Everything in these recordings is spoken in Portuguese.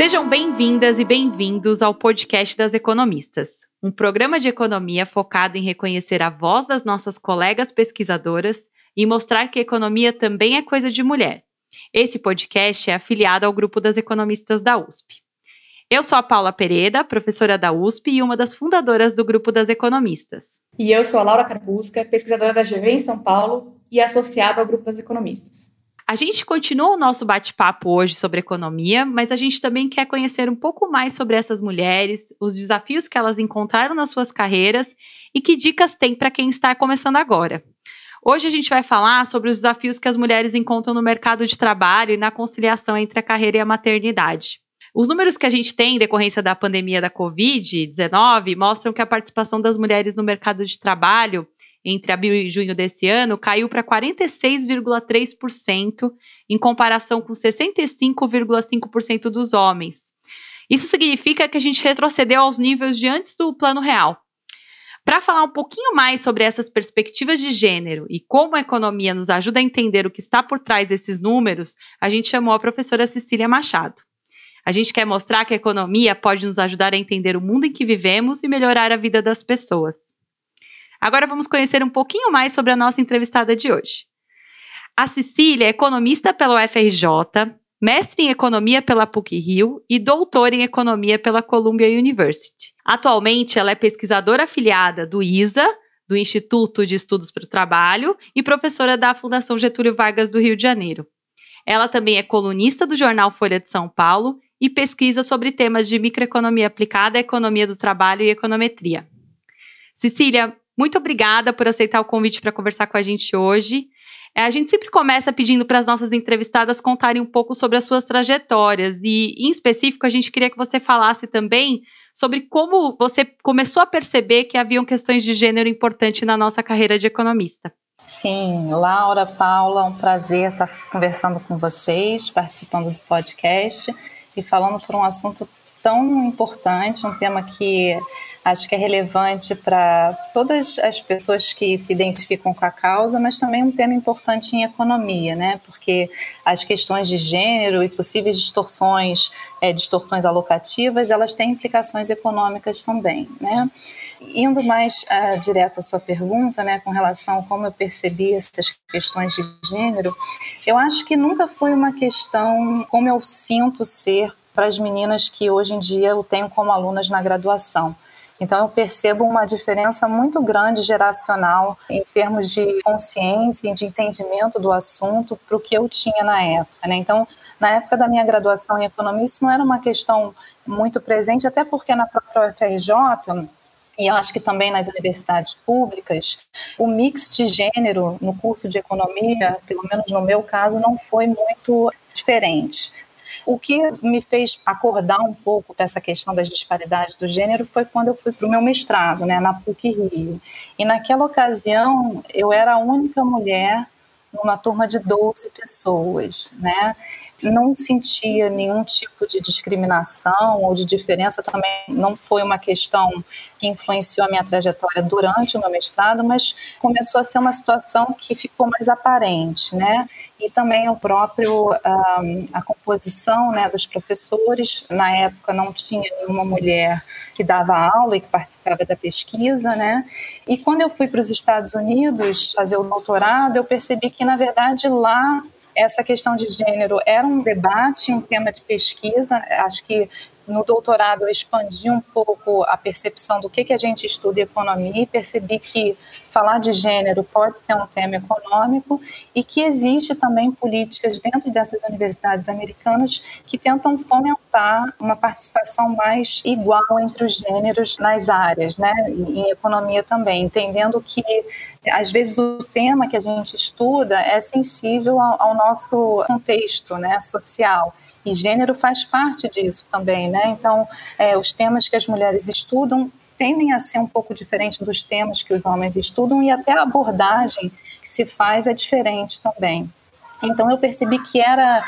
Sejam bem-vindas e bem-vindos ao podcast das Economistas, um programa de economia focado em reconhecer a voz das nossas colegas pesquisadoras e mostrar que a economia também é coisa de mulher. Esse podcast é afiliado ao Grupo das Economistas da USP. Eu sou a Paula Pereira, professora da USP e uma das fundadoras do Grupo das Economistas. E eu sou a Laura Karpuska, pesquisadora da GV em São Paulo e associada ao Grupo das Economistas. A gente continua o nosso bate-papo hoje sobre economia, mas a gente também quer conhecer um pouco mais sobre essas mulheres, os desafios que elas encontraram nas suas carreiras e que dicas tem para quem está começando agora. Hoje a gente vai falar sobre os desafios que as mulheres encontram no mercado de trabalho e na conciliação entre a carreira e a maternidade. Os números que a gente tem em decorrência da pandemia da COVID-19 mostram que a participação das mulheres no mercado de trabalho entre abril e junho desse ano caiu para 46,3% em comparação com 65,5% dos homens. Isso significa que a gente retrocedeu aos níveis de antes do Plano Real. Para falar um pouquinho mais sobre essas perspectivas de gênero e como a economia nos ajuda a entender o que está por trás desses números, a gente chamou a professora Cecília Machado. A gente quer mostrar que a economia pode nos ajudar a entender o mundo em que vivemos e melhorar a vida das pessoas. Agora vamos conhecer um pouquinho mais sobre a nossa entrevistada de hoje. A Cecília é economista pela UFRJ, mestre em economia pela PUC-Rio e doutora em economia pela Columbia University. Atualmente, ela é pesquisadora afiliada do IZA, do Instituto de Estudos para o Trabalho, e professora da Fundação Getúlio Vargas do Rio de Janeiro. Ela também é colunista do jornal Folha de São Paulo e pesquisa sobre temas de microeconomia aplicada, economia do trabalho e econometria. Cecília, muito obrigada por aceitar o convite para conversar com a gente hoje. A gente sempre começa pedindo para as nossas entrevistadas contarem um pouco sobre as suas trajetórias e, em específico, a gente queria que você falasse também sobre como você começou a perceber que haviam questões de gênero importantes na nossa carreira de economista. Sim, Laura, Paula, é um prazer estar conversando com vocês, participando do podcast e falando por um assunto tão importante, um tema que acho que é relevante para todas as pessoas que se identificam com a causa, mas também um tema importante em economia, né? Porque as questões de gênero e possíveis distorções alocativas, elas têm implicações econômicas também, né? Indo mais direto à sua pergunta, né, com relação a como eu percebi essas questões de gênero, eu acho que nunca foi uma questão como eu sinto ser para as meninas que hoje em dia eu tenho como alunas na graduação. Então eu percebo uma diferença muito grande geracional em termos de consciência e de entendimento do assunto para o que eu tinha na época, né? Então, na época da minha graduação em economia, isso não era uma questão muito presente, até porque na própria UFRJ, e eu acho que também nas universidades públicas, o mix de gênero no curso de economia, pelo menos no meu caso, não foi muito diferente. O que me fez acordar um pouco para essa questão das disparidades do gênero foi quando eu fui para o meu mestrado, né, na PUC-Rio. E naquela ocasião, eu era a única mulher numa turma de 12 pessoas, né? Não sentia nenhum tipo de discriminação ou de diferença, também não foi uma questão que influenciou a minha trajetória durante o meu mestrado, mas começou a ser uma situação que ficou mais aparente, né? E também o próprio, a composição, né, dos professores, na época não tinha nenhuma mulher que dava aula e que participava da pesquisa, né? E quando eu fui para os Estados Unidos fazer o doutorado, eu percebi que, na verdade, lá essa questão de gênero era um debate, um tema de pesquisa. Acho que no doutorado eu expandi um pouco a percepção do que a gente estuda em economia e percebi que falar de gênero pode ser um tema econômico e que existe também políticas dentro dessas universidades americanas que tentam fomentar uma participação mais igual entre os gêneros nas áreas, né? E em economia também, entendendo que às vezes o tema que a gente estuda é sensível ao nosso contexto, né, social. E gênero faz parte disso também, né? Então, os temas que as mulheres estudam tendem a ser um pouco diferente dos temas que os homens estudam e até a abordagem que se faz é diferente também. Então, eu percebi que era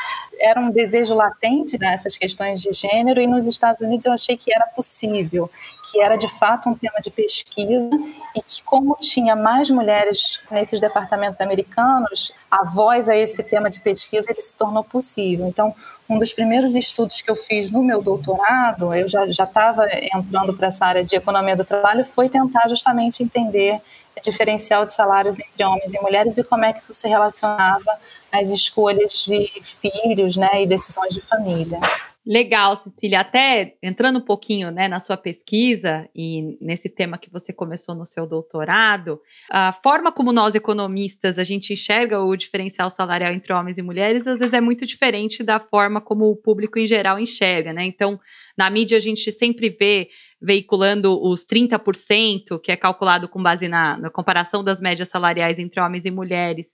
um desejo latente nessas questões de gênero e nos Estados Unidos eu achei que era possível, que era de fato um tema de pesquisa e que, como tinha mais mulheres nesses departamentos americanos, a voz a esse tema de pesquisa ele se tornou possível. Então, um dos primeiros estudos que eu fiz no meu doutorado, eu já estava entrando para essa área de economia do trabalho, foi tentar justamente entender o diferencial de salários entre homens e mulheres e como é que isso se relacionava às escolhas de filhos, né, e decisões de família. Legal, Cecília. Até entrando um pouquinho, né, na sua pesquisa e nesse tema que você começou no seu doutorado, a forma como nós economistas a gente enxerga o diferencial salarial entre homens e mulheres às vezes é muito diferente da forma como o público em geral enxerga, né? Então, na mídia a gente sempre vê veiculando os 30%, que é calculado com base na comparação das médias salariais entre homens e mulheres.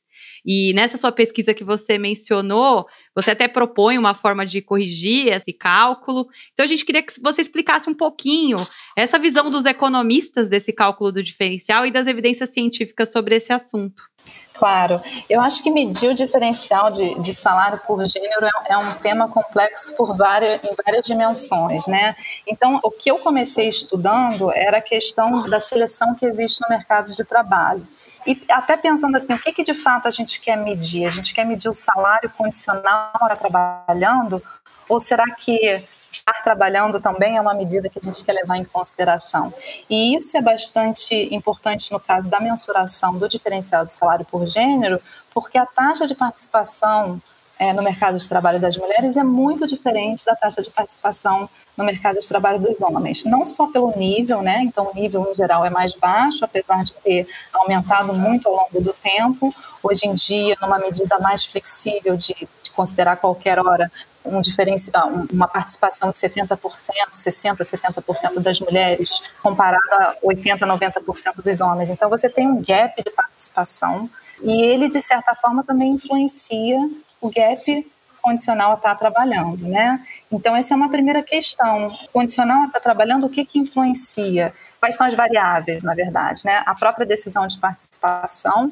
E nessa sua pesquisa que você mencionou, você até propõe uma forma de corrigir esse cálculo. Então, a gente queria que você explicasse um pouquinho essa visão dos economistas desse cálculo do diferencial e das evidências científicas sobre esse assunto. Claro, eu acho que medir o diferencial de salário por gênero é um tema complexo em várias dimensões, né? Então, o que eu comecei estudando era a questão da seleção que existe no mercado de trabalho. E até pensando assim, o que de fato a gente quer medir? A gente quer medir o salário condicional na hora trabalhando? Ou será que estar trabalhando também é uma medida que a gente quer levar em consideração? E isso é bastante importante no caso da mensuração do diferencial de salário por gênero, porque a taxa de participação no mercado de trabalho das mulheres é muito diferente da taxa de participação no mercado de trabalho dos homens. Não só pelo nível, né? Então, o nível, em geral, é mais baixo, apesar de ter aumentado muito ao longo do tempo. Hoje em dia, numa medida mais flexível de considerar qualquer hora uma participação de 70%, 60%, 70% das mulheres, comparada a 80%, 90% dos homens. Então, você tem um gap de participação e ele, de certa forma, também influencia o gap condicional a estar trabalhando, né? Então, essa é uma primeira questão. Condicional a estar trabalhando, o que influencia? Quais são as variáveis, na verdade, né? A própria decisão de participação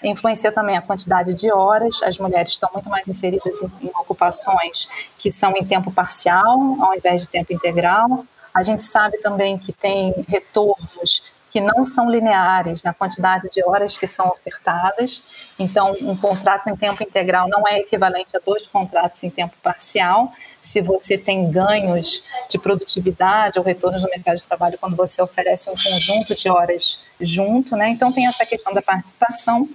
influencia também a quantidade de horas. As mulheres estão muito mais inseridas em ocupações que são em tempo parcial, ao invés de tempo integral. A gente sabe também que tem retornos que não são lineares na quantidade de horas que são ofertadas. Então, um contrato em tempo integral não é equivalente a 2 contratos em tempo parcial. Se você tem ganhos de produtividade ou retornos no mercado de trabalho quando você oferece um conjunto de horas junto, né? Então, tem essa questão da participação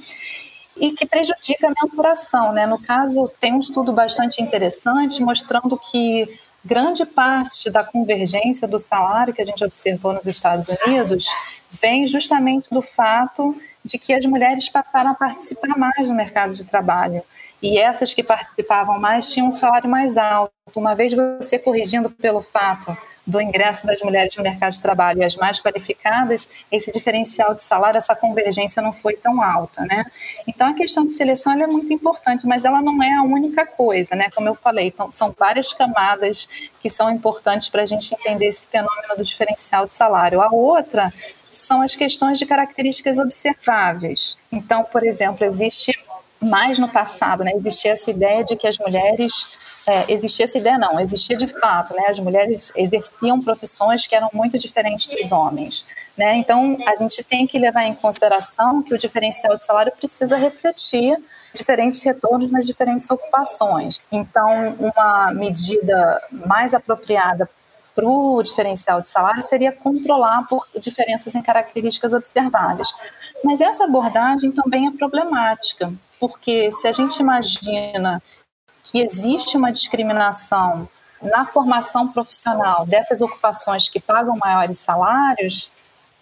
e que prejudica a mensuração, né? No caso, tem um estudo bastante interessante mostrando que grande parte da convergência do salário que a gente observou nos Estados Unidos vem justamente do fato de que as mulheres passaram a participar mais no mercado de trabalho. E essas que participavam mais tinham um salário mais alto. Uma vez você corrigindo pelo fato do ingresso das mulheres no mercado de trabalho e as mais qualificadas, esse diferencial de salário, essa convergência não foi tão alta, né? Então, a questão de seleção ela é muito importante, mas ela não é a única coisa, né? Como eu falei, então, são várias camadas que são importantes para a gente entender esse fenômeno do diferencial de salário. A outra são as questões de características observáveis. Então, por exemplo, existe mais no passado, né? Existia essa ideia de que as mulheres... existia de fato, né? As mulheres exerciam profissões que eram muito diferentes dos homens, né? Então, a gente tem que levar em consideração que o diferencial de salário precisa refletir diferentes retornos nas diferentes ocupações. Então, uma medida mais apropriada para o diferencial de salário seria controlar por diferenças em características observáveis. Mas essa abordagem também é problemática, porque se a gente imagina que existe uma discriminação na formação profissional dessas ocupações que pagam maiores salários,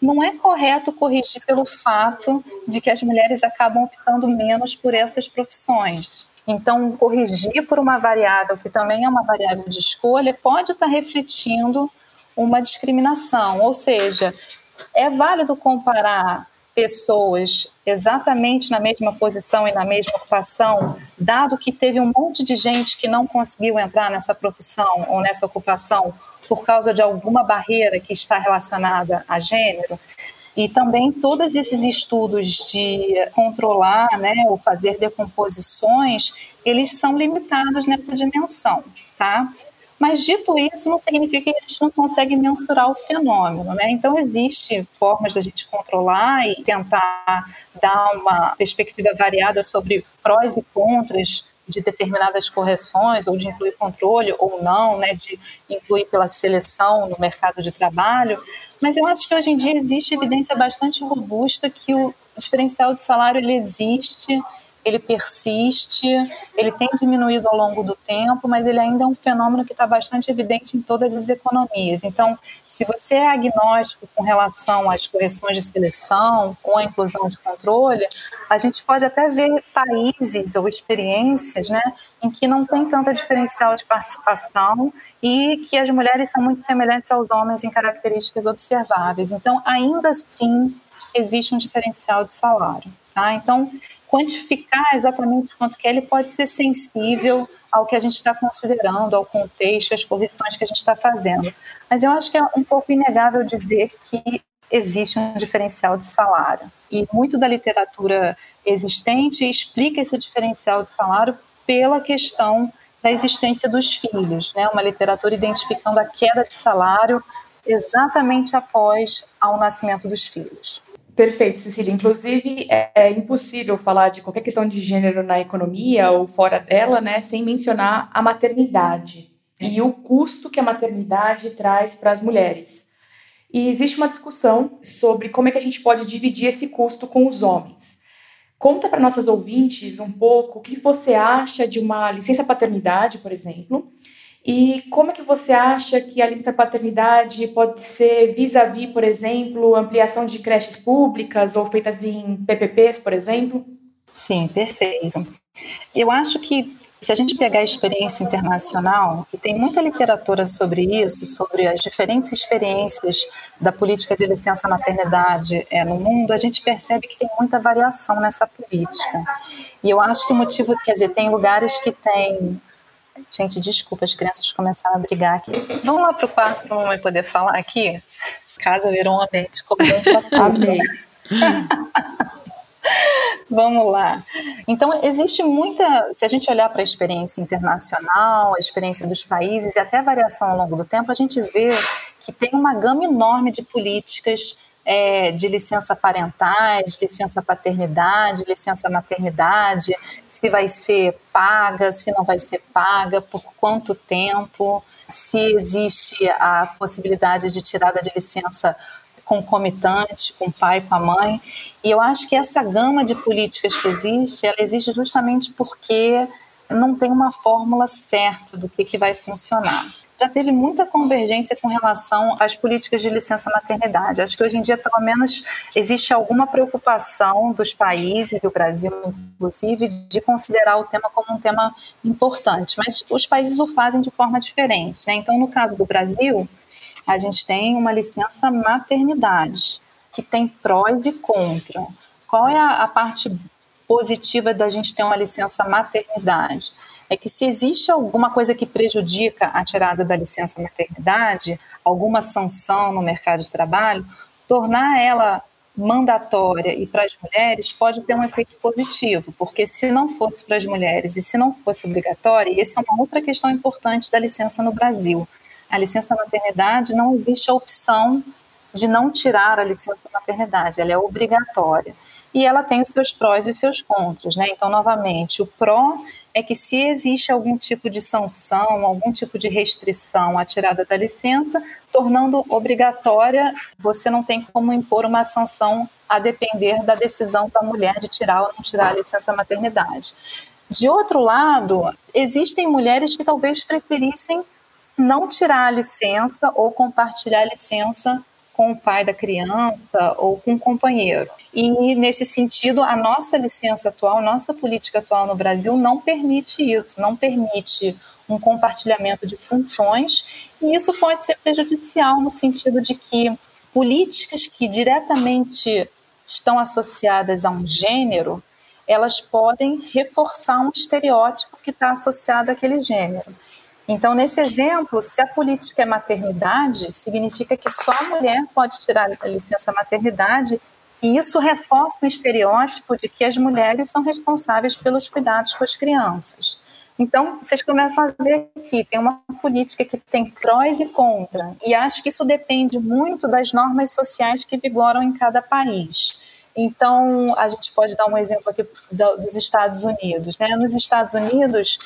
não é correto corrigir pelo fato de que as mulheres acabam optando menos por essas profissões. Então, corrigir por uma variável que também é uma variável de escolha pode estar refletindo uma discriminação, ou seja, é válido comparar pessoas exatamente na mesma posição e na mesma ocupação, dado que teve um monte de gente que não conseguiu entrar nessa profissão ou nessa ocupação por causa de alguma barreira que está relacionada a gênero. E também todos esses estudos de controlar, né, ou fazer decomposições, eles são limitados nessa dimensão, tá? Mas, dito isso, não significa que a gente não consegue mensurar o fenômeno, né? Então, existe formas da gente controlar e tentar dar uma perspectiva variada sobre prós e contras de determinadas correções, ou de incluir controle ou não, né, de incluir pela seleção no mercado de trabalho. Mas eu acho que hoje em dia existe evidência bastante robusta que o diferencial de salário ele existe, ele persiste, ele tem diminuído ao longo do tempo, mas ele ainda é um fenômeno que está bastante evidente em todas as economias. Então, se você é agnóstico com relação às correções de seleção ou à inclusão de controle, a gente pode até ver países ou experiências, né, em que não tem tanto diferencial de participação e que as mulheres são muito semelhantes aos homens em características observáveis. Então, ainda assim, existe um diferencial de salário, tá? Então, quantificar exatamente quanto que é, ele pode ser sensível ao que a gente está considerando, ao contexto, às correções que a gente está fazendo. Mas eu acho que é um pouco inegável dizer que existe um diferencial de salário. E muito da literatura existente explica esse diferencial de salário pela questão da existência dos filhos, né? Uma literatura identificando a queda de salário exatamente após o nascimento dos filhos. Perfeito, Cecília. Inclusive, é impossível falar de qualquer questão de gênero na economia ou fora dela, né, sem mencionar a maternidade e o custo que a maternidade traz para as mulheres. E existe uma discussão sobre como é que a gente pode dividir esse custo com os homens. Conta para nossas ouvintes um pouco o que você acha de uma licença paternidade, por exemplo, e como é que você acha que a licença paternidade pode ser vis-à-vis, por exemplo, ampliação de creches públicas ou feitas em PPPs, por exemplo? Sim, perfeito. Eu acho que se a gente pegar a experiência internacional, e tem muita literatura sobre isso, sobre as diferentes experiências da política de licença maternidade no mundo, a gente percebe que tem muita variação nessa política. E eu acho que o motivo, quer dizer, tem lugares que tem... Gente, desculpa, as crianças começaram a brigar aqui. Vamos lá para o quarto para a mamãe poder falar aqui? Casa virou um ambiente completo. Amei. Vamos lá. Então, existe muita... Se a gente olhar para a experiência internacional, a experiência dos países e até a variação ao longo do tempo, a gente vê que tem uma gama enorme de políticas de licença parentais, licença paternidade, licença maternidade, se vai ser paga, se não vai ser paga, por quanto tempo, se existe a possibilidade de tirada de licença concomitante com o pai, com a mãe. E eu acho que essa gama de políticas que existe, ela existe justamente porque não tem uma fórmula certa do que vai funcionar. Já teve muita convergência com relação às políticas de licença maternidade. Acho que hoje em dia, pelo menos, existe alguma preocupação dos países, do Brasil, inclusive, de considerar o tema como um tema importante. Mas os países o fazem de forma diferente, né? Então, no caso do Brasil, a gente tem uma licença maternidade, que tem prós e contra. Qual é a parte positiva da gente ter uma licença maternidade? É que se existe alguma coisa que prejudica a tirada da licença maternidade, alguma sanção no mercado de trabalho, tornar ela mandatória e para as mulheres pode ter um efeito positivo, porque se não fosse para as mulheres e se não fosse obrigatória, e essa é uma outra questão importante da licença no Brasil, a licença maternidade não existe a opção de não tirar a licença maternidade, ela é obrigatória. E ela tem os seus prós e os seus contras, né? Então, novamente, o pró é que se existe algum tipo de sanção, algum tipo de restrição à tirada da licença, tornando obrigatória, você não tem como impor uma sanção a depender da decisão da mulher de tirar ou não tirar a licença maternidade. De outro lado, existem mulheres que talvez preferissem não tirar a licença ou compartilhar a licença com o pai da criança ou com o companheiro. E, nesse sentido, a nossa licença atual, nossa política atual no Brasil não permite isso, não permite um compartilhamento de funções, e isso pode ser prejudicial no sentido de que políticas que diretamente estão associadas a um gênero, elas podem reforçar um estereótipo que está associado àquele gênero. Então, nesse exemplo, se a política é maternidade, significa que só a mulher pode tirar a licença maternidade, e isso reforça o estereótipo de que as mulheres são responsáveis pelos cuidados com as crianças. Então, vocês começam a ver que tem uma política que tem prós e contra, e acho que isso depende muito das normas sociais que vigoram em cada país. Então, a gente pode dar um exemplo aqui dos Estados Unidos, né? Nos Estados Unidos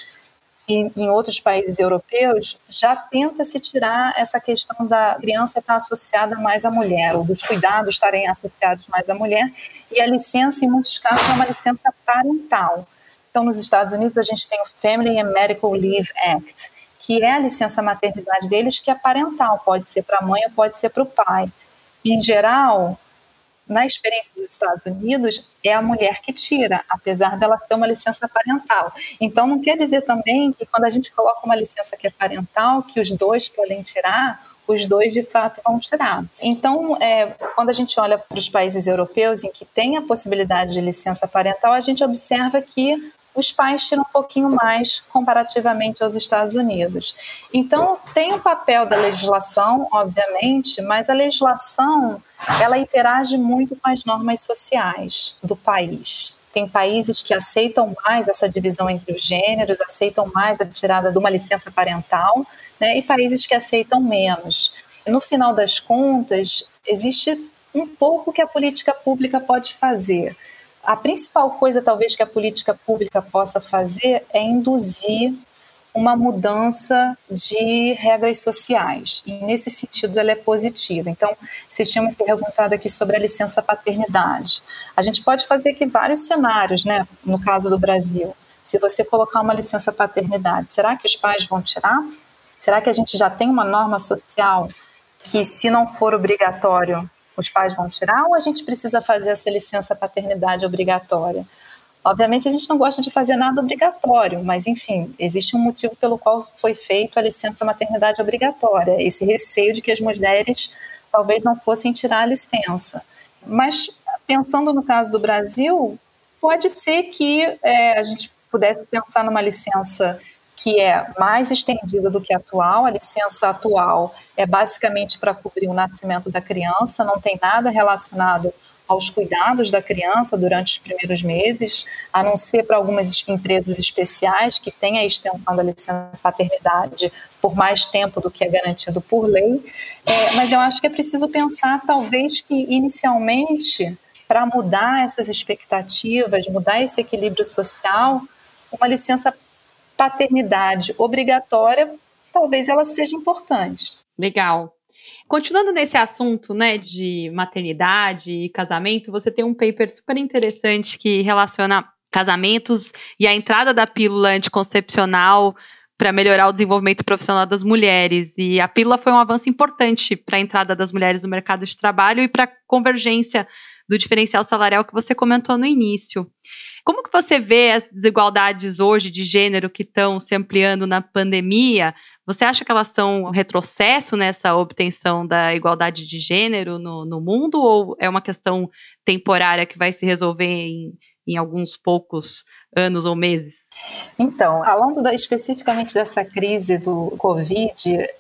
e em outros países europeus, já tenta-se tirar essa questão da criança estar associada mais à mulher, ou dos cuidados estarem associados mais à mulher, e a licença, em muitos casos, é uma licença parental. Então, nos Estados Unidos, a gente tem o Family and Medical Leave Act, que é a licença maternidade deles, que é parental, pode ser para a mãe ou pode ser para o pai. Em geral, na experiência dos Estados Unidos, é a mulher que tira, apesar dela ser uma licença parental. Então, não quer dizer também que quando a gente coloca uma licença que é parental, que os dois podem tirar, os dois de fato vão tirar. Então, quando a gente olha para os países europeus em que tem a possibilidade de licença parental, a gente observa que os pais tiram um pouquinho mais comparativamente aos Estados Unidos. Então, tem o papel da legislação, obviamente, mas a legislação, ela interage muito com as normas sociais do país. Tem países que aceitam mais essa divisão entre os gêneros, aceitam mais a tirada de uma licença parental, né, e países que aceitam menos. No final das contas, existe um pouco que a política pública pode fazer. A principal coisa, talvez, que a política pública possa fazer é induzir uma mudança de regras sociais. E, nesse sentido, ela é positiva. Então, vocês tinham me perguntado aqui sobre a licença paternidade. A gente pode fazer aqui vários cenários, né? No caso do Brasil. Se você colocar uma licença paternidade, será que os pais vão tirar? Será que a gente já tem uma norma social que, se não for obrigatório, os pais vão tirar, ou a gente precisa fazer essa licença paternidade obrigatória? Obviamente, a gente não gosta de fazer nada obrigatório, mas, enfim, existe um motivo pelo qual foi feita a licença maternidade obrigatória, esse receio de que as mulheres talvez não fossem tirar a licença. Mas, pensando no caso do Brasil, pode ser que a gente pudesse pensar numa licença que é mais estendida do que a atual. A licença atual é basicamente para cobrir o nascimento da criança, não tem nada relacionado aos cuidados da criança durante os primeiros meses, a não ser para algumas empresas especiais que têm a extensão da licença paternidade por mais tempo do que é garantido por lei. Mas eu acho que é preciso pensar, talvez, que inicialmente, para mudar essas expectativas, mudar esse equilíbrio social, uma licença paternidade obrigatória, talvez ela seja importante. Legal. Continuando nesse assunto, né, de maternidade e casamento, você tem um paper super interessante que relaciona casamentos e a entrada da pílula anticoncepcional para melhorar o desenvolvimento profissional das mulheres. E a pílula foi um avanço importante para a entrada das mulheres no mercado de trabalho e para a convergência do diferencial salarial que você comentou no início. Como que você vê as desigualdades hoje de gênero que estão se ampliando na pandemia? Você acha que elas são um retrocesso nessa obtenção da igualdade de gênero no mundo, ou é uma questão temporária que vai se resolver em alguns poucos anos ou meses? Então, falando especificamente dessa crise do Covid,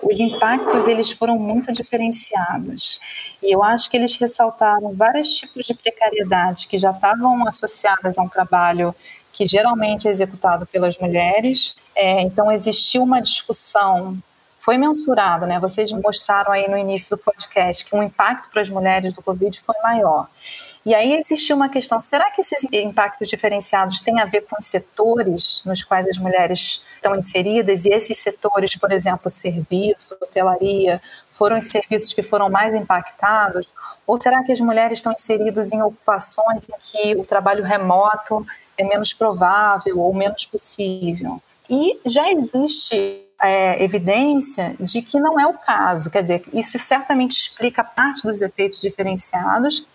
os impactos eles foram muito diferenciados. E eu acho que eles ressaltaram vários tipos de precariedade que já estavam associadas a um trabalho que geralmente é executado pelas mulheres. Então, existiu uma discussão, foi mensurado, né? Vocês mostraram aí no início do podcast que o impacto para as mulheres do Covid foi maior. E aí existiu uma questão, será que esses impactos diferenciados têm a ver com os setores nos quais as mulheres estão inseridas? E esses setores, por exemplo, serviço, hotelaria, foram os serviços que foram mais impactados? Ou será que as mulheres estão inseridas em ocupações em que o trabalho remoto é menos provável ou menos possível? E já existe evidência de que não é o caso, quer dizer, isso certamente explica parte dos efeitos diferenciados,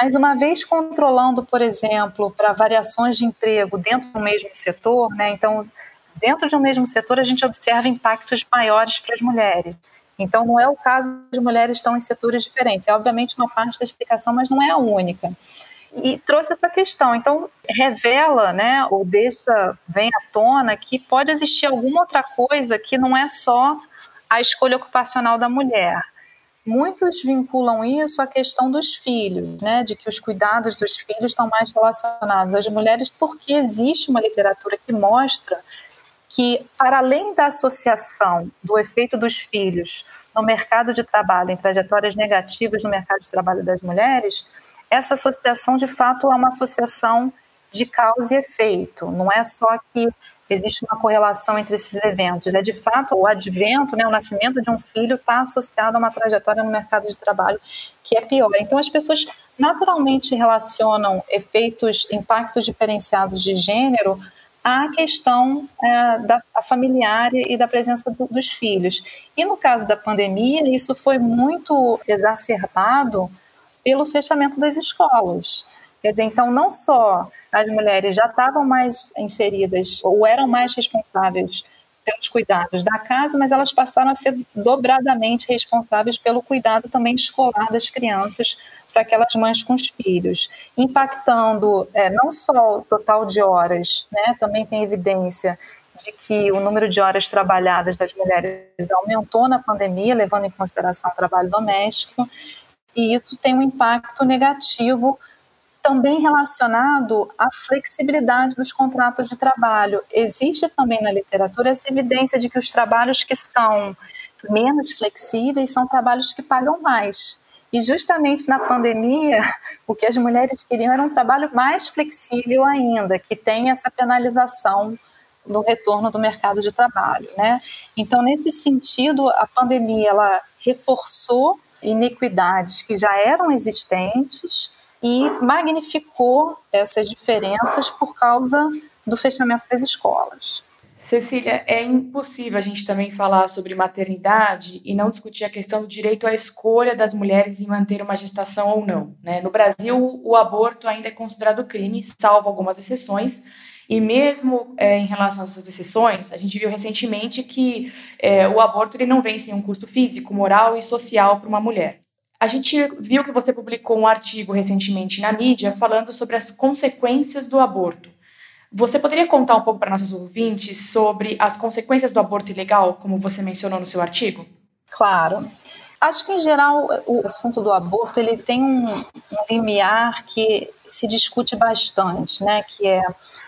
mas uma vez controlando, por exemplo, para variações de emprego dentro do mesmo setor, né? Então, dentro de um mesmo setor, a gente observa impactos maiores para as mulheres. Então, não é o caso de mulheres que estão em setores diferentes. É, obviamente, uma parte da explicação, mas não é a única. E trouxe essa questão. Então, revela, né, ou vem à tona que pode existir alguma outra coisa que não é só a escolha ocupacional da mulher. Muitos vinculam isso à questão dos filhos, né? De que os cuidados dos filhos estão mais relacionados às mulheres, porque existe uma literatura que mostra que, para além da associação do efeito dos filhos no mercado de trabalho, em trajetórias negativas no mercado de trabalho das mulheres, essa associação, de fato, é uma associação de causa e efeito. Não é só que existe uma correlação entre esses eventos. É, de fato, o advento, né, o nascimento de um filho está associado a uma trajetória no mercado de trabalho que é pior. Então, as pessoas naturalmente relacionam efeitos, impactos diferenciados de gênero à questão da familiar e da presença dos filhos. E no caso da pandemia, isso foi muito exacerbado pelo fechamento das escolas. Quer dizer, então, não só as mulheres já estavam mais inseridas ou eram mais responsáveis pelos cuidados da casa, mas elas passaram a ser dobradamente responsáveis pelo cuidado também escolar das crianças para aquelas mães com os filhos, impactando não só o total de horas, né, também tem evidência de que o número de horas trabalhadas das mulheres aumentou na pandemia, levando em consideração o trabalho doméstico, e isso tem um impacto negativo também relacionado à flexibilidade dos contratos de trabalho. Existe também na literatura essa evidência de que os trabalhos que são menos flexíveis são trabalhos que pagam mais. E justamente na pandemia, o que as mulheres queriam era um trabalho mais flexível ainda, que tem essa penalização do retorno do mercado de trabalho, né? Então, nesse sentido, a pandemia ela reforçou iniquidades que já eram existentes e magnificou essas diferenças por causa do fechamento das escolas. Cecília, é impossível a gente também falar sobre maternidade e não discutir a questão do direito à escolha das mulheres em manter uma gestação ou não, né? No Brasil, o aborto ainda é considerado crime, salvo algumas exceções, e mesmo em relação a essas exceções, a gente viu recentemente que o aborto ele não vem sem um custo físico, moral e social para uma mulher. A gente viu que você publicou um artigo recentemente na mídia falando sobre as consequências do aborto. Você poderia contar um pouco para nossos ouvintes sobre as consequências do aborto ilegal, como você mencionou no seu artigo? Claro. Acho que, em geral, o assunto do aborto ele tem um limiar que se discute bastante, né? Que é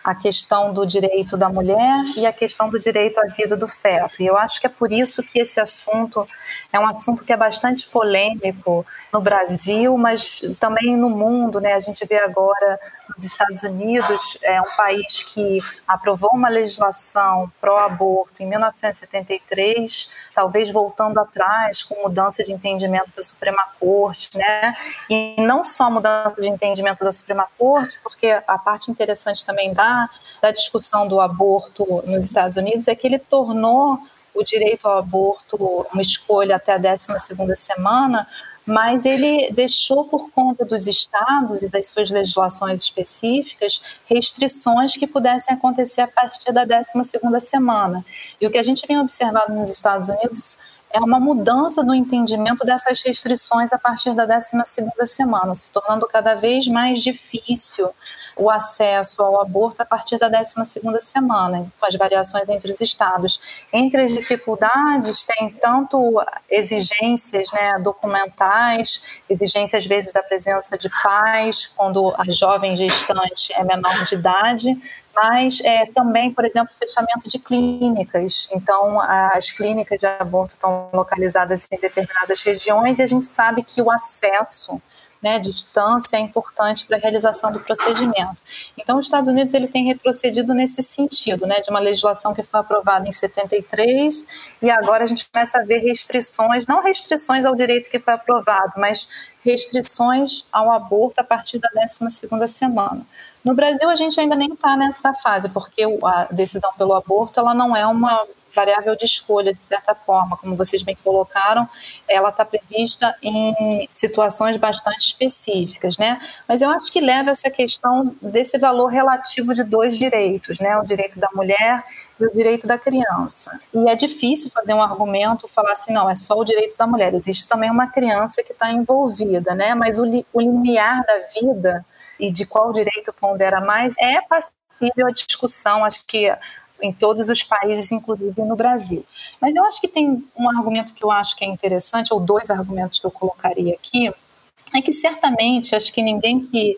a questão do direito da mulher e a questão do direito à vida do feto. E eu acho que é por isso que esse assunto é um assunto que é bastante polêmico no Brasil, mas também no mundo, né? A gente vê agora nos Estados Unidos, é um país que aprovou uma legislação pró-aborto em 1973, talvez voltando atrás com mudança de entendimento da Suprema Corte, né? E não só mudança de entendimento da Suprema Corte, porque a parte interessante também da discussão do aborto nos Estados Unidos é que ele tornou o direito ao aborto uma escolha até a 12ª semana, mas ele deixou por conta dos estados e das suas legislações específicas restrições que pudessem acontecer a partir da 12ª semana. E o que a gente vem observando nos Estados Unidos é uma mudança no entendimento dessas restrições a partir da 12ª semana, se tornando cada vez mais difícil o acesso ao aborto a partir da 12ª semana, com as variações entre os estados. Entre as dificuldades tem tanto exigências, né, documentais, exigências às vezes da presença de pais, quando a jovem gestante é menor de idade, mas também, por exemplo, fechamento de clínicas. Então, as clínicas de aborto estão localizadas em determinadas regiões e a gente sabe que o acesso, né, distância é importante para a realização do procedimento. Então, os Estados Unidos ele tem retrocedido nesse sentido, né, de uma legislação que foi aprovada em 73 e agora a gente começa a ver restrições, não restrições ao direito que foi aprovado, mas restrições ao aborto a partir da 12ª semana. No Brasil, a gente ainda nem está nessa fase, porque a decisão pelo aborto ela não é uma variável de escolha, de certa forma, como vocês bem colocaram, ela está prevista em situações bastante específicas, né? Mas eu acho que leva essa questão desse valor relativo de dois direitos, né? O direito da mulher e o direito da criança. E é difícil fazer um argumento, falar assim, não, é só o direito da mulher, existe também uma criança que está envolvida, né? Mas o limiar da vida e de qual direito pondera mais é passível a discussão, acho que em todos os países, inclusive no Brasil. Mas eu acho que tem um argumento que eu acho que é interessante, ou dois argumentos que eu colocaria aqui, é que certamente, acho que ninguém que...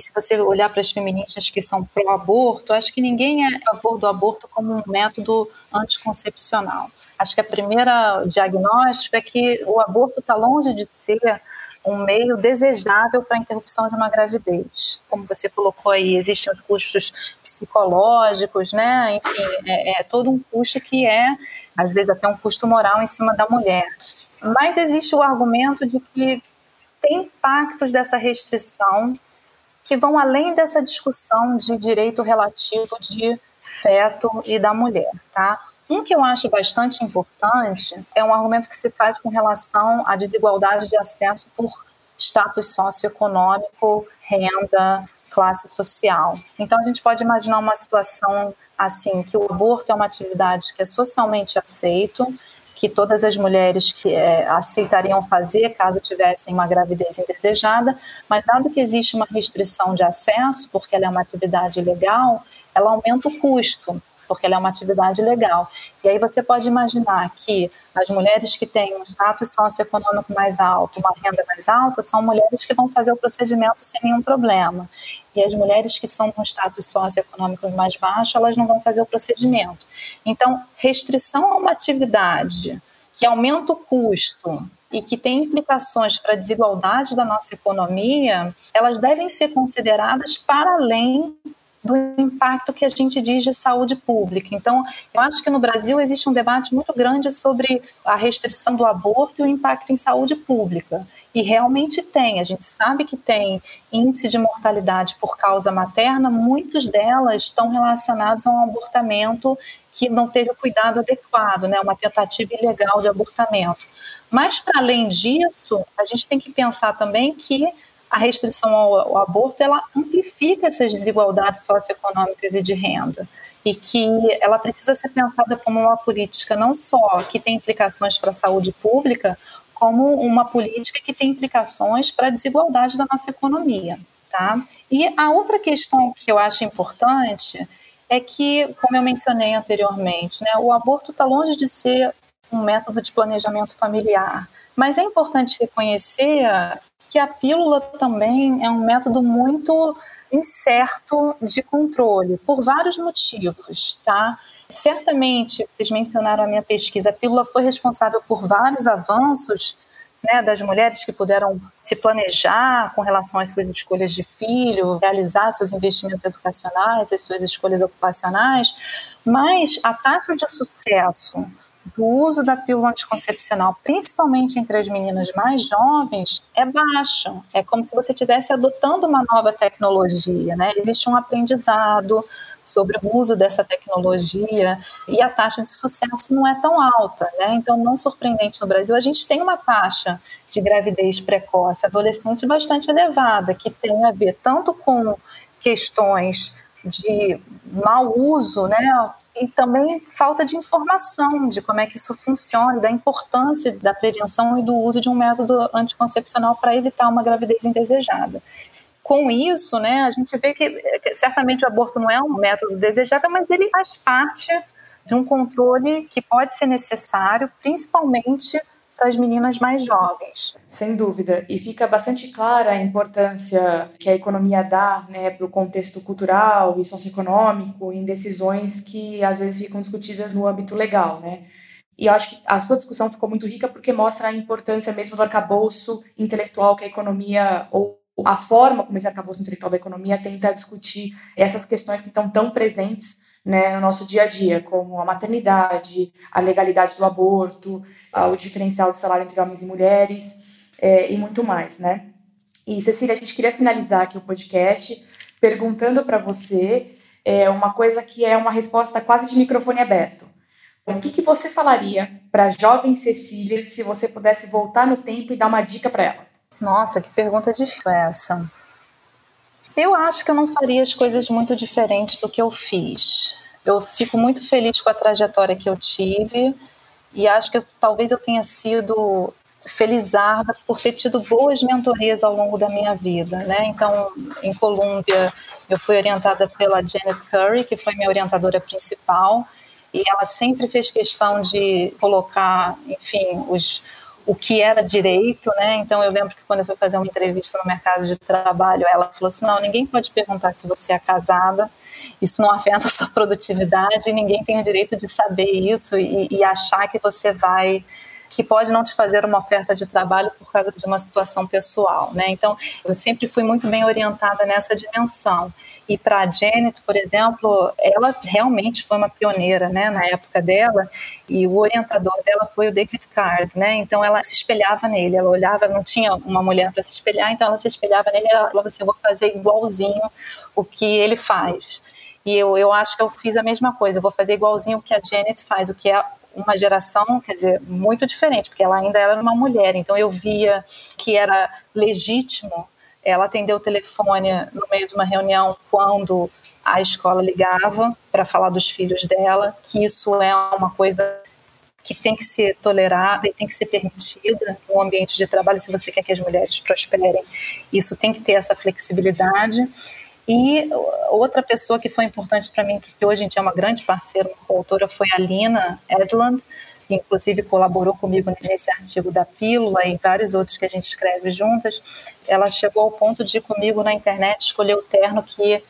se você olhar para as feministas que são pró-aborto, acho que ninguém é a favor do aborto como um método anticoncepcional. Acho que a primeira diagnóstico é que o aborto está longe de ser um meio desejável para a interrupção de uma gravidez. Como você colocou aí, existem os custos psicológicos, né? Enfim, é todo um custo que é, às vezes, até um custo moral em cima da mulher. Mas existe o argumento de que tem impactos dessa restrição que vão além dessa discussão de direito relativo de feto e da mulher, tá? Um que eu acho bastante importante é um argumento que se faz com relação à desigualdade de acesso por status socioeconômico, renda, classe social. Então, a gente pode imaginar uma situação assim, que o aborto é uma atividade que é socialmente aceito, que todas as mulheres que aceitariam fazer caso tivessem uma gravidez indesejada, mas dado que existe uma restrição de acesso, porque ela é uma atividade ilegal, ela aumenta o custo, porque ela é uma atividade legal. E aí você pode imaginar que as mulheres que têm um status socioeconômico mais alto, uma renda mais alta, são mulheres que vão fazer o procedimento sem nenhum problema. E as mulheres que são com status socioeconômico mais baixo, elas não vão fazer o procedimento. Então, restrição a uma atividade que aumenta o custo e que tem implicações para a desigualdade da nossa economia, elas devem ser consideradas para além do impacto que a gente diz de saúde pública. Então, eu acho que no Brasil existe um debate muito grande sobre a restrição do aborto e o impacto em saúde pública. E realmente tem, a gente sabe que tem índice de mortalidade por causa materna, muitas delas estão relacionadas a um abortamento que não teve o cuidado adequado, né? Uma tentativa ilegal de abortamento. Mas, para além disso, a gente tem que pensar também que a restrição ao aborto, ela amplifica essas desigualdades socioeconômicas e de renda, e que ela precisa ser pensada como uma política não só que tem implicações para a saúde pública, como uma política que tem implicações para a desigualdade da nossa economia, tá? E a outra questão que eu acho importante é que, como eu mencionei anteriormente, né, o aborto está longe de ser um método de planejamento familiar, mas é importante reconhecer que a pílula também é um método muito incerto de controle, por vários motivos, tá? Certamente, vocês mencionaram a minha pesquisa, a pílula foi responsável por vários avanços, né, das mulheres que puderam se planejar com relação às suas escolhas de filho, realizar seus investimentos educacionais, as suas escolhas ocupacionais, mas a taxa de sucesso do uso da pílula anticoncepcional, principalmente entre as meninas mais jovens, é baixo. É como se você estivesse adotando uma nova tecnologia, né? Existe um aprendizado sobre o uso dessa tecnologia e a taxa de sucesso não é tão alta, né? Então, não surpreendente, no Brasil, a gente tem uma taxa de gravidez precoce adolescente bastante elevada, que tem a ver tanto com questões de mau uso, né? E também falta de informação de como é que isso funciona, da importância da prevenção e do uso de um método anticoncepcional para evitar uma gravidez indesejada. Com isso, né, a gente vê que certamente o aborto não é um método desejável, mas ele faz parte de um controle que pode ser necessário, principalmente para as meninas mais jovens. Sem dúvida, e fica bastante clara a importância que a economia dá, né, para o contexto cultural e socioeconômico em decisões que às vezes ficam discutidas no âmbito legal, né? E eu acho que a sua discussão ficou muito rica porque mostra a importância mesmo do arcabouço intelectual que a economia, ou a forma como esse arcabouço intelectual da economia tenta discutir essas questões que estão tão presentes, né, no nosso dia a dia, como a maternidade, a legalidade do aborto, o diferencial do salário entre homens e mulheres, e muito mais, né? E, Cecília, a gente queria finalizar aqui o podcast perguntando para você uma coisa que é uma resposta quase de microfone aberto. O que você falaria para a jovem Cecília se você pudesse voltar no tempo e dar uma dica para ela? Nossa, que pergunta difícil essa. Eu acho que eu não faria as coisas muito diferentes do que eu fiz. Eu fico muito feliz com a trajetória que eu tive e acho que talvez eu tenha sido felizarda por ter tido boas mentorias ao longo da minha vida, né? Então, em Colômbia, eu fui orientada pela Janet Curry, que foi minha orientadora principal, e ela sempre fez questão de colocar, enfim, os o que era direito, né? Então eu lembro que quando eu fui fazer uma entrevista no mercado de trabalho, ela falou assim, não, ninguém pode perguntar se você é casada, isso não afeta a sua produtividade, ninguém tem o direito de saber isso e achar que você vai, que pode não te fazer uma oferta de trabalho por causa de uma situação pessoal, né? Então eu sempre fui muito bem orientada nessa dimensão. E para a Janet, por exemplo, ela realmente foi uma pioneira, né, na época dela, e o orientador dela foi o David Card, né? Então ela se espelhava nele, ela olhava, não tinha uma mulher para se espelhar, então ela se espelhava nele e ela falava assim, eu vou fazer igualzinho o que ele faz. E eu acho que eu fiz a mesma coisa, eu vou fazer igualzinho o que a Janet faz, o que é uma geração, quer dizer, muito diferente, porque ela ainda era uma mulher, então eu via que era legítimo ela atendeu o telefone no meio de uma reunião quando a escola ligava para falar dos filhos dela, que isso é uma coisa que tem que ser tolerada e tem que ser permitida no ambiente de trabalho, se você quer que as mulheres prosperem. Isso tem que ter essa flexibilidade. E outra pessoa que foi importante para mim, que hoje em dia é uma grande parceira, uma coautora, foi a Lina Edland, que inclusive colaborou comigo nesse artigo da Pílula e vários outros que a gente escreve juntas. Ela chegou ao ponto de ir comigo na internet escolher o terno que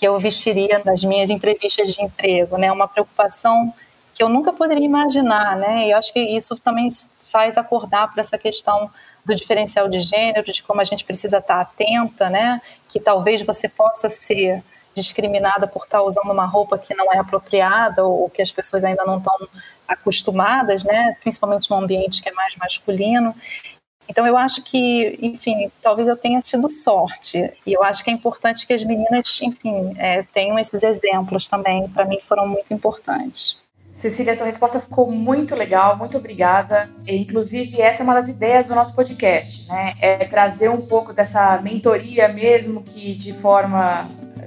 eu vestiria nas minhas entrevistas de emprego, né? Uma preocupação que eu nunca poderia imaginar, né? E acho que isso também faz acordar para essa questão do diferencial de gênero, de como a gente precisa estar atenta, né? Que talvez você possa ser discriminada por estar usando uma roupa que não é apropriada ou que as pessoas ainda não estão acostumadas, né? Principalmente num ambiente que é mais masculino. Então eu acho que, enfim, talvez eu tenha tido sorte e eu acho que é importante que as meninas, enfim, tenham esses exemplos também, para mim foram muito importantes. Cecília, sua resposta ficou muito legal, muito obrigada. E, inclusive, essa é uma das ideias do nosso podcast, né? É trazer um pouco dessa mentoria mesmo que de forma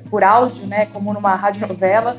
por áudio, né, como numa radionovela,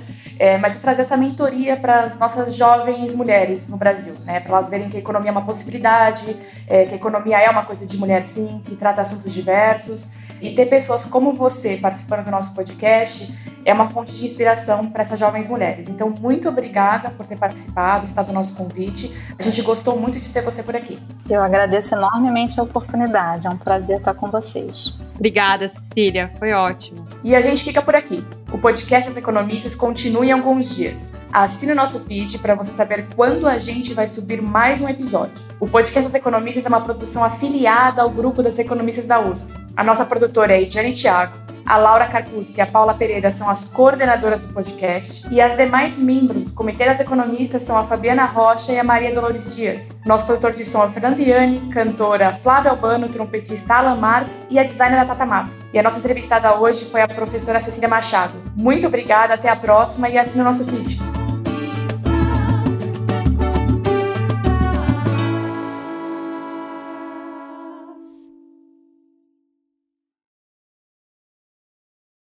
mas trazer essa mentoria para as nossas jovens mulheres no Brasil, né, para elas verem que a economia é uma possibilidade, que a economia é uma coisa de mulher sim, que trata assuntos diversos, e ter pessoas como você participando do nosso podcast é uma fonte de inspiração para essas jovens mulheres. Então, muito obrigada por ter participado, aceitado o nosso convite. A gente gostou muito de ter você por aqui. Eu agradeço enormemente a oportunidade. É um prazer estar com vocês. Obrigada, Cecília. Foi ótimo. E a gente fica por aqui. O podcast das Economistas continua em alguns dias. Assine o nosso feed para você saber quando a gente vai subir mais um episódio. O podcast das Economistas é uma produção afiliada ao Grupo das Economistas da USP. A nossa produtora é a Ediane Thiago, a Laura Karpuska e a Paula Pereira são as coordenadoras do podcast e as demais membros do Comitê das Economistas são a Fabiana Rocha e a Maria Dolores Dias. Nosso produtor de som é Fernando Iani, cantora Flávia Albano, trompetista Alan Marques e a designer Tata Mato. E a nossa entrevistada hoje foi a professora Cecília Machado. Muito obrigada, até a próxima e assine o nosso feed.